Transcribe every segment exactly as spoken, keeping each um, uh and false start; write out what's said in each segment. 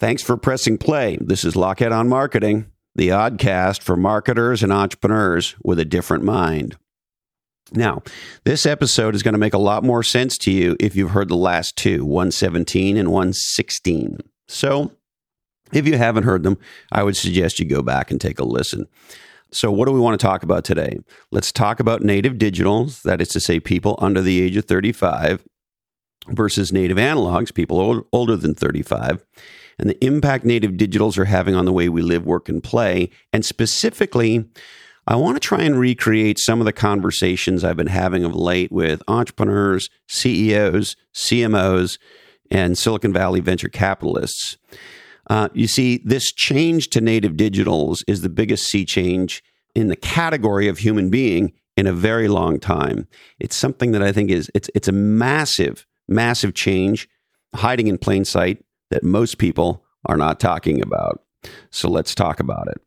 Thanks for pressing play. This is Lockhead on Marketing, the Oddcast for marketers and entrepreneurs with a different mind. Now, this episode is going to make a lot more sense to you if you've heard the last two, one seventeen and one sixteen. So, if you haven't heard them, I would suggest you go back and take a listen. So, what do we want to talk about today? Let's talk about native digitals, that is to say, people under the age of thirty-five, versus native analogs, people old, older than thirty-five, and the impact native digitals are having on the way we live, work, and play. And specifically, I want to try and recreate some of the conversations I've been having of late with entrepreneurs, C E Os, C M Os, and Silicon Valley venture capitalists. Uh, you see, this change to native digitals is the biggest sea change in the category of human being in a very long time. It's something that I think is, it's it's a massive, massive change hiding in plain sight that most people are not talking about. So let's talk about it.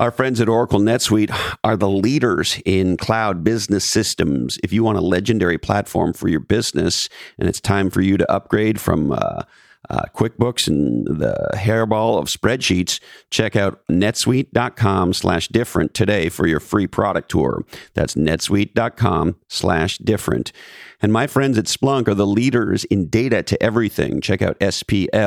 Our friends at Oracle NetSuite are the leaders in cloud business systems. If you want a legendary platform for your business and it's time for you to upgrade from uh, Uh, QuickBooks and the hairball of spreadsheets, check out netsuite.com slash different today for your free product tour. That's netsuite.com slash different. And my friends at Splunk are the leaders in data to everything. Check out splunk.com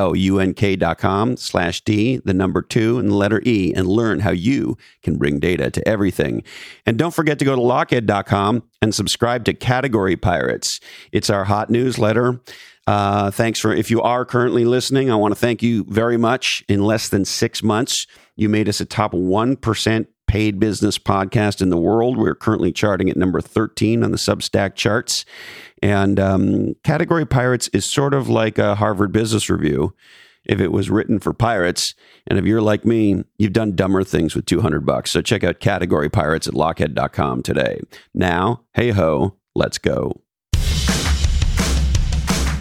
slash D, the number two and the letter E, and learn how you can bring data to everything. And don't forget to go to lockhead dot com and subscribe to Category Pirates. It's our hot newsletter. Uh, thanks for, if you are currently listening, I want to thank you very much. In less than six months, you made us a top one percent paid business podcast in the world. We're currently charting at number thirteen on the Substack charts. And um, Category Pirates is sort of like a Harvard Business Review if it was written for pirates. And if you're like me, you've done dumber things with two hundred bucks. So check out Category Pirates at lockhead dot com today. Now, hey ho, let's go.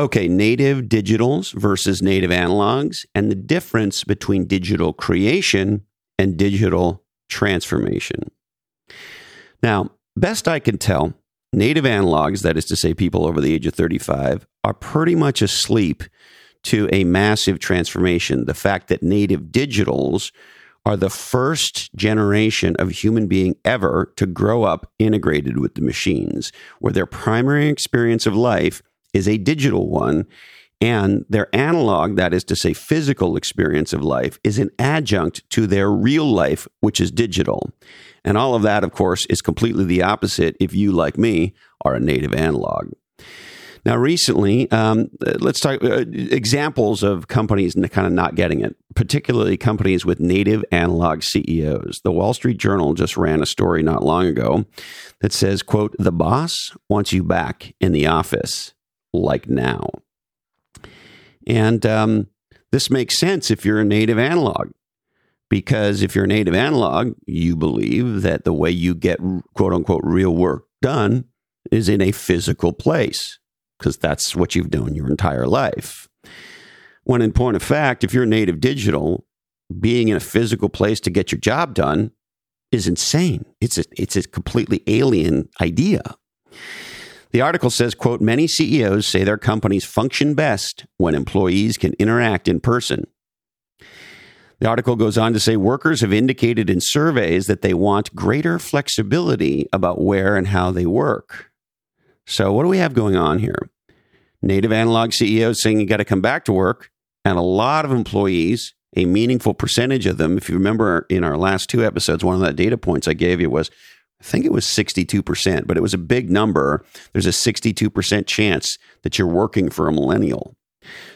Okay, native digitals versus native analogs, and the difference between digital creation and digital transformation. Now, best I can tell, native analogs, that is to say people over the age of thirty-five, are pretty much asleep to a massive transformation. The fact that native digitals are the first generation of human being ever to grow up integrated with the machines, where their primary experience of life is a digital one, and their analog, that is to say physical experience of life, is an adjunct to their real life, which is digital. And all of that, of course, is completely the opposite if you, like me, are a native analog. Now, recently, um, let's talk uh, examples of companies kind of not getting it, particularly companies with native analog C E Os. The Wall Street Journal just ran a story not long ago that says, quote, "The boss wants you back in the office like now." And um, this makes sense if you're a native analog, because if you're a native analog, you believe that the way you get quote unquote real work done is in a physical place, because that's what you've done your entire life. When in point of fact, if you're a native digital, being in a physical place to get your job done is insane. It's a, it's a completely alien idea. The article says, quote, "Many C E Os say their companies function best when employees can interact in person." The article goes on to say, "Workers have indicated in surveys that they want greater flexibility about where and how they work." So what do we have going on here? Native analog C E Os saying you got to come back to work, and a lot of employees, a meaningful percentage of them, if you remember in our last two episodes, one of the data points I gave you was, I think it was sixty-two percent, but it was a big number. There's a sixty-two percent chance that you're working for a millennial.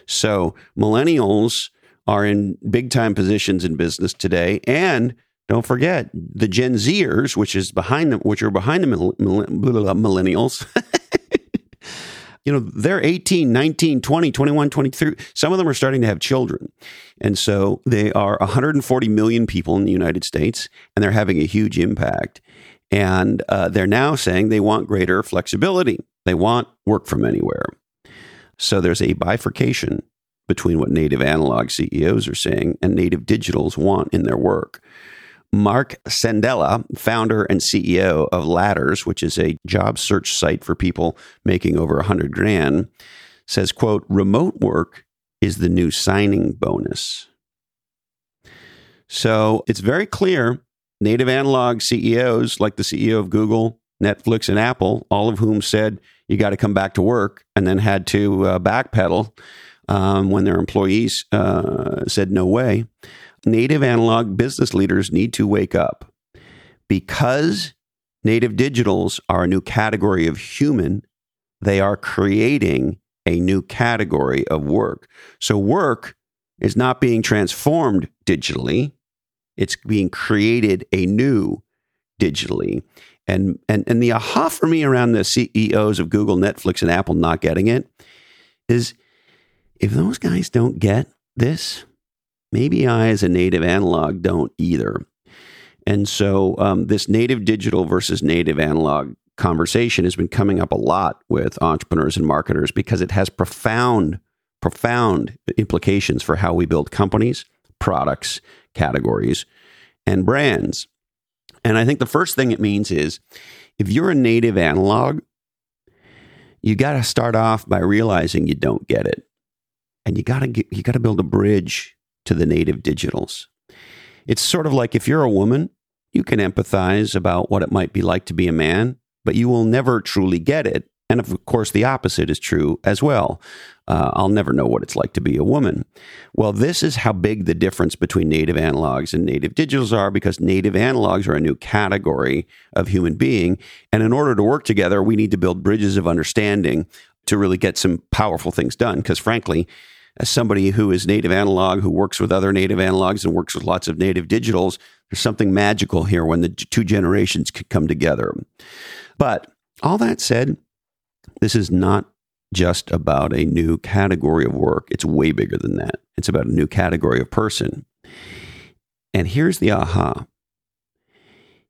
So millennials are in big time positions in business today. And don't forget the Gen Zers, which is behind them, which are behind the millennials, you know, they're eighteen, nineteen, twenty, twenty-one, twenty-three. Some of them are starting to have children. And so they are one hundred forty million people in the United States, and they're having a huge impact. And uh, they're now saying they want greater flexibility. They want work from anywhere. So there's a bifurcation between what native analog C E Os are saying and native digitals want in their work. Mark Sendella, founder and C E O of Ladders, which is a job search site for people making over one hundred grand, says, quote, remote work is the new signing bonus. So it's very clear native analog C E Os like the C E O of Google, Netflix, and Apple, all of whom said you got to come back to work and then had to uh, backpedal um, when their employees uh, said no way. Native analog business leaders need to wake up because native digitals are a new category of human. They are creating a new category of work. So work is not being transformed digitally. It's being created anew digitally. And, and, and the aha for me around the C E Os of Google, Netflix, and Apple not getting it is if those guys don't get this, maybe I, as a native analog, don't either. And so um, this native digital versus native analog conversation has been coming up a lot with entrepreneurs and marketers because it has profound, profound implications for how we build companies, products, categories, and brands. And I think the first thing it means is if you're a native analog, you got to start off by realizing you don't get it. And you got to get, you got to build a bridge to the native digitals. It's sort of like if you're a woman, you can empathize about what it might be like to be a man, but you will never truly get it. And of course, the opposite is true as well. Uh, I'll never know what it's like to be a woman. Well, this is how big the difference between native analogs and native digitals are, because native analogs are a new category of human being. And in order to work together, we need to build bridges of understanding to really get some powerful things done. Because frankly, as somebody who is native analog, who works with other native analogs and works with lots of native digitals, there's something magical here when the two generations could come together. But all that said, this is not just about a new category of work. It's way bigger than that. It's about a new category of person. And here's the aha.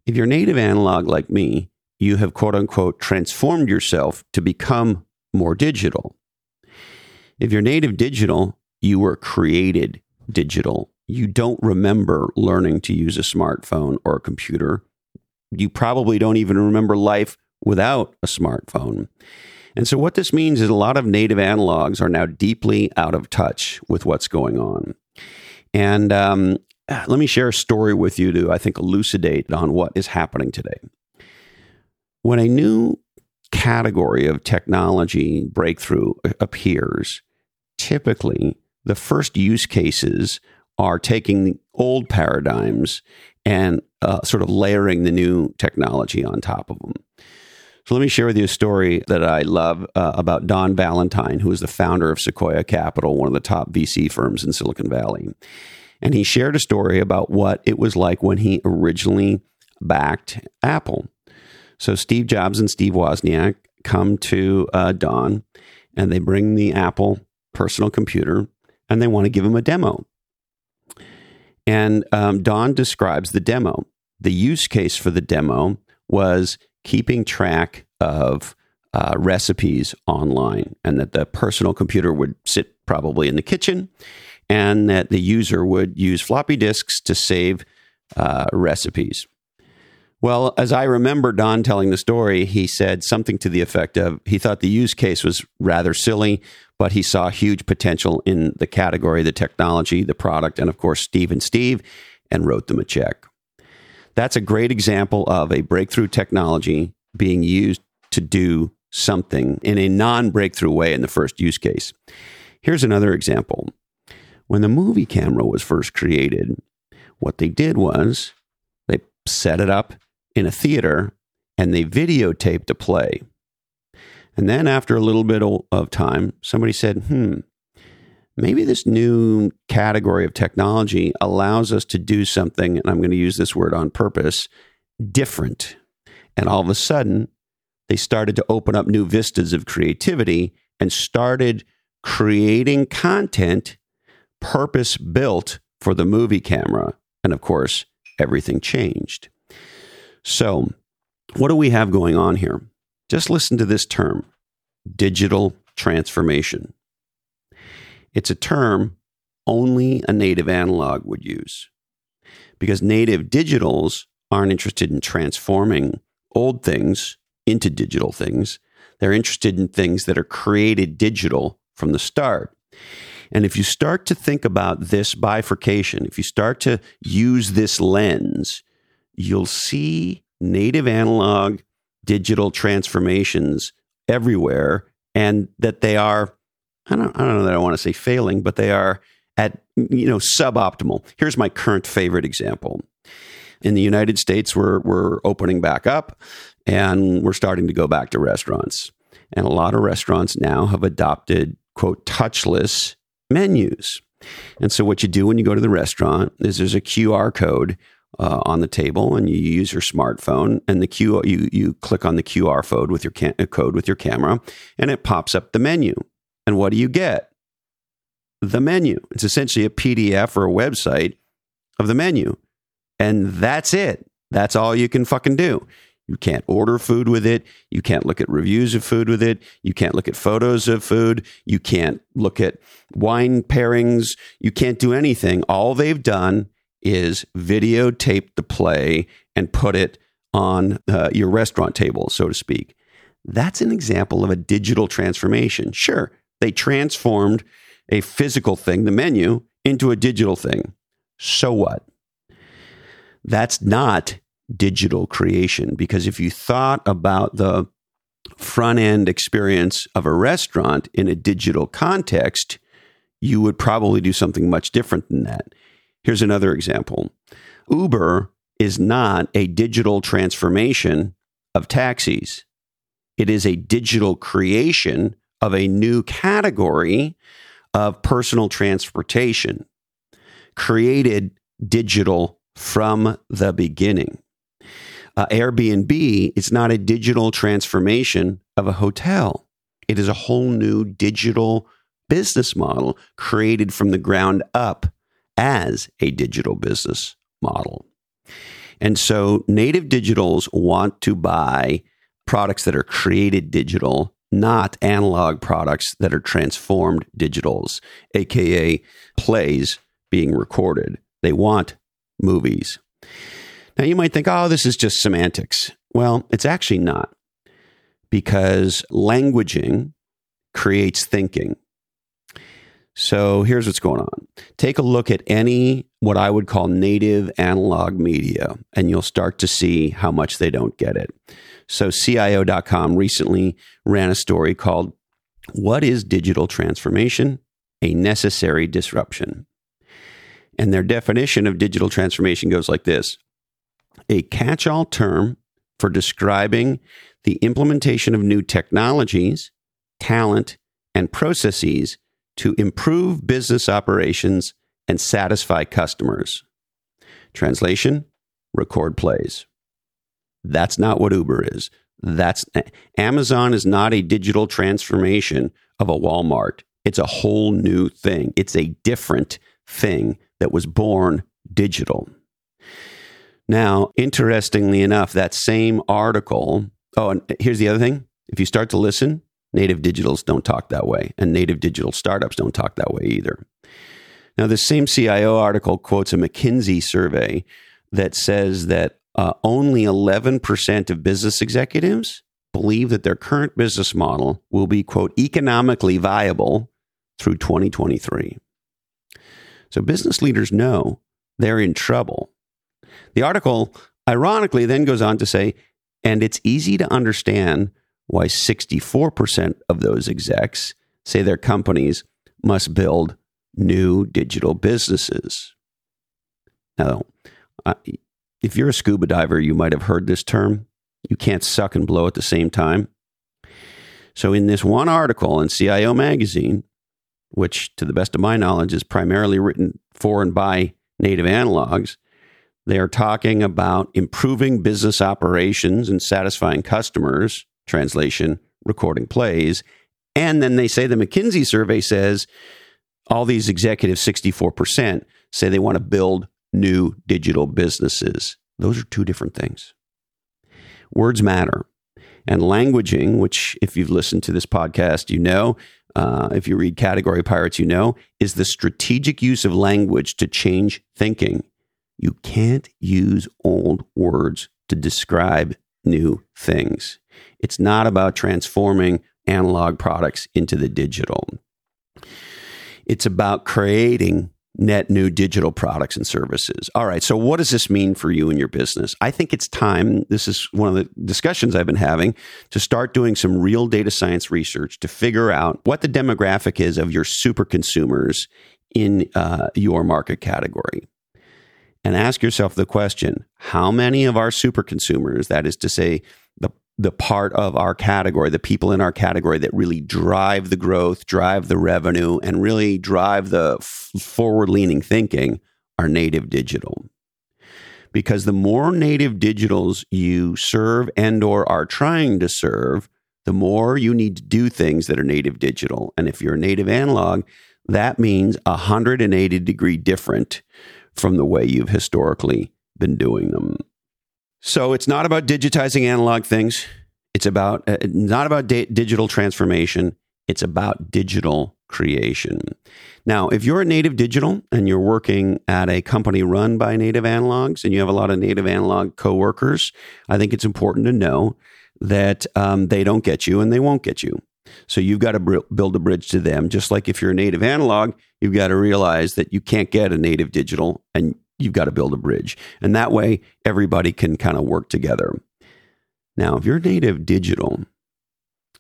If you're native analog like me, you have quote unquote transformed yourself to become more digital. If you're native digital, you were created digital. You don't remember learning to use a smartphone or a computer. You probably don't even remember life without a smartphone. And so what this means is a lot of native analogs are now deeply out of touch with what's going on. And um, let me share a story with you to, I think, elucidate on what is happening today. When a new category of technology breakthrough appears, typically, the first use cases are taking the old paradigms and uh, sort of layering the new technology on top of them. So let me share with you a story that I love uh, about Don Valentine, who is the founder of Sequoia Capital, one of the top V C firms in Silicon Valley. And he shared a story about what it was like when he originally backed Apple. So Steve Jobs and Steve Wozniak come to uh, Don, and they bring the Apple personal computer, and they want to give him a demo. And um, Don describes the demo. The use case for the demo was keeping track of uh, recipes online, and that the personal computer would sit probably in the kitchen, and that the user would use floppy disks to save uh, recipes. Well, as I remember Don telling the story, he said something to the effect of, he thought the use case was rather silly, but he saw huge potential in the category, the technology, the product, and of course, Steve and Steve, and wrote them a check. That's a great example of a breakthrough technology being used to do something in a non-breakthrough way in the first use case. Here's another example. When the movie camera was first created, what they did was they set it up in a theater, and they videotaped a play. And then after a little bit of time, somebody said, hmm, maybe this new category of technology allows us to do something, and I'm going to use this word on purpose, different. And all of a sudden, they started to open up new vistas of creativity and started creating content purpose-built for the movie camera. And of course, everything changed. So what do we have going on here? Just listen to this term, digital transformation. It's a term only a native analog would use, because native digitals aren't interested in transforming old things into digital things. They're interested in things that are created digital from the start. And if you start to think about this bifurcation, if you start to use this lens, you'll see native analog digital transformations everywhere, and that they are, I don't, I don't know that I want to say failing, but they are at, you know, suboptimal. Here's my current favorite example. In the United States, we're, we're opening back up and we're starting to go back to restaurants. And a lot of restaurants now have adopted, quote, touchless menus. And so what you do when you go to the restaurant is there's a Q R code uh, on the table, and you use your smartphone, and the Q you you click on the Q R code with your ca- code with your camera, and it pops up the menu. And what do you get? The menu. It's essentially a P D F or a website of the menu. And that's it. That's all you can fucking do. You can't order food with it. You can't look at reviews of food with it. You can't look at photos of food. You can't look at wine pairings. You can't do anything. All they've done is videotape the play and put it on uh, your restaurant table, so to speak. That's an example of a digital transformation. Sure, they transformed a physical thing, the menu, into a digital thing. So what? That's not digital creation, because if you thought about the front end experience of a restaurant in a digital context, you would probably do something much different than that. Here's another example. Uber is not a digital transformation of taxis. It is a digital creation of a new category of personal transportation, created digital from the beginning. Uh, Airbnb is not a digital transformation of a hotel. It is a whole new digital business model created from the ground up as a digital business model. And so native digitals want to buy products that are created digital, not analog products that are transformed digitals, aka plays being recorded. They want movies. Now, you might think, oh, this is just semantics. Well, it's actually not, because languaging creates thinking. So here's what's going on. Take a look at any what I would call native analog media, and you'll start to see how much they don't get it. So C I O dot com recently ran a story called, "What is Digital Transformation? A Necessary Disruption." And their definition of digital transformation goes like this: a catch-all term for describing the implementation of new technologies, talent, and processes to improve business operations and satisfy customers. Translation, record plays. That's not what Uber is. That's Amazon is not a digital transformation of a Walmart. It's a whole new thing. It's a different thing that was born digital. Now, interestingly enough, that same article, oh, and here's the other thing. If you start to listen, native digitals don't talk that way, and native digital startups don't talk that way either. Now, the same C I O article quotes a McKinsey survey that says that uh, only eleven percent of business executives believe that their current business model will be, quote, economically viable through twenty twenty-three. So business leaders know they're in trouble. The article, ironically, then goes on to say, and it's easy to understand why sixty-four percent of those execs say their companies must build new digital businesses. Now, if you're a scuba diver, you might have heard this term. You can't suck and blow at the same time. So in this one article in C I O Magazine, which, to the best of my knowledge, is primarily written for and by native analogs, they are talking about improving business operations and satisfying customers, translation, recording plays, And then they say the McKinsey survey says all these executives, sixty-four percent, say they want to build new digital businesses. Those are two different things. Words matter. And languaging, which if you've listened to this podcast, you know, uh, if you read Category Pirates, you know, is the strategic use of language to change thinking. You can't use old words to describe new things. It's not about transforming analog products into the digital. It's about creating net new digital products and services. All right, so what does this mean for you and your business? I think it's time, this is one of the discussions I've been having, to start doing some real data science research to figure out what the demographic is of your super consumers in uh, your market category. And ask yourself the question, how many of our super consumers, that is to say, the the part of our category, the people in our category that really drive the growth, drive the revenue, and really drive the f- forward-leaning thinking are native digital. Because the more native digitals you serve and or are trying to serve, the more you need to do things that are native digital. And if you're a native analog, that means one hundred eighty degree different from the way you've historically been doing them. So it's not about digitizing analog things. It's about uh, not about da- digital transformation. It's about digital creation. Now, if you're a native digital and you're working at a company run by native analogs and you have a lot of native analog coworkers, I think it's important to know that um, they don't get you and they won't get you. So you've got to br- build a bridge to them. Just like if you're a native analog, you've got to realize that you can't get a native digital and you've got to build a bridge. And that way, everybody can kind of work together. Now, if you're native digital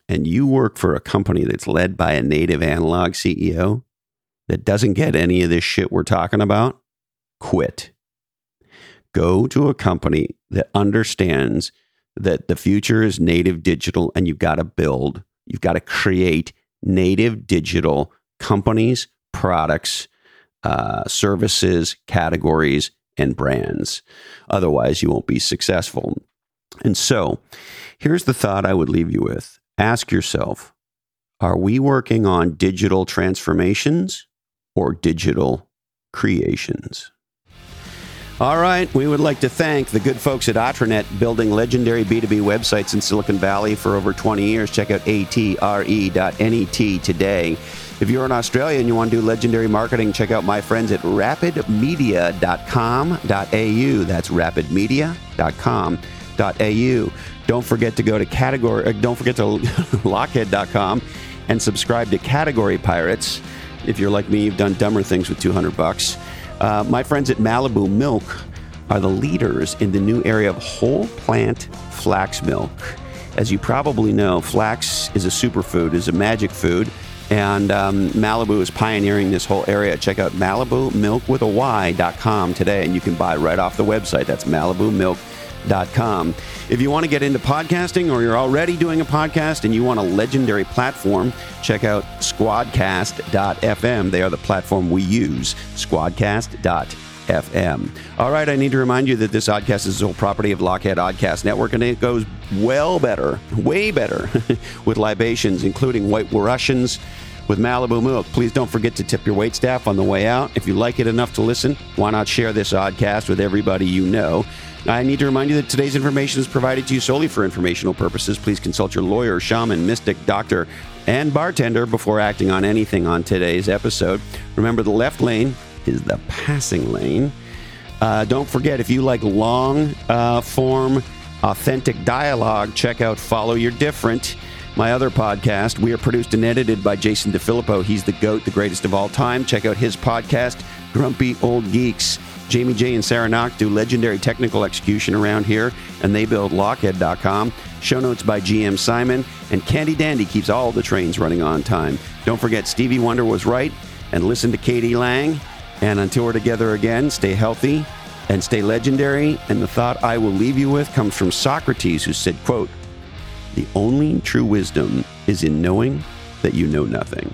and you work for a company that's led by a native analog C E O that doesn't get any of this shit we're talking about, quit. Go to a company that understands that the future is native digital and you've got to build, you've got to create native digital companies, products, Uh, services, categories, and brands. Otherwise, you won't be successful. And so, here's the thought I would leave you with. Ask yourself, are we working on digital transformations or digital creations? All right, we would like to thank the good folks at Atrenet, building legendary B two B websites in Silicon Valley for over twenty years. Check out A T R E dot net today. If you're in Australia and you want to do legendary marketing, check out my friends at rapid media dot com dot a u. That's rapid media dot com dot a u. Don't forget to go to category, uh, don't forget to lockhead dot com and subscribe to Category Pirates. If you're like me, you've done dumber things with two hundred bucks. Uh, my friends at Malibu Milk are the leaders in the new area of whole plant flax milk. As you probably know, flax is a superfood, is a magic food. And um, Malibu is pioneering this whole area. Check out Malibu Milk with a Y dot com today, and you can buy right off the website. That's Malibu Milk dot com. If you want to get into podcasting or you're already doing a podcast and you want a legendary platform, check out squadcast dot f m. They are the platform we use, squadcast dot f m. All right, I need to remind you that this Oddcast is the sole property of Lockhead Oddcast Network, and it goes well better, way better, with libations, including White Russians with Malibu Milk. Please don't forget to tip your waitstaff on the way out. If you like it enough to listen, why not share this Oddcast with everybody you know? I need to remind you that today's information is provided to you solely for informational purposes. Please consult your lawyer, shaman, mystic, doctor, and bartender before acting on anything on today's episode. Remember, the left lane is the passing lane. Uh, don't forget, if you like long uh, form authentic dialogue, check out Follow Your Different, my other podcast. We are produced and edited by Jason DeFilippo. He's the GOAT, the greatest of all time. Check out his podcast, Grumpy Old Geeks. Jamie J. and Sarah Nock do legendary technical execution around here, and they build Lockhead dot com. Show notes by G M Simon, and Candy Dandy keeps all the trains running on time. Don't forget, Stevie Wonder was right, and listen to Katie Lang. And until we're together again, stay healthy and stay legendary. And the thought I will leave you with comes from Socrates, who said, quote, "The only true wisdom is in knowing that you know nothing."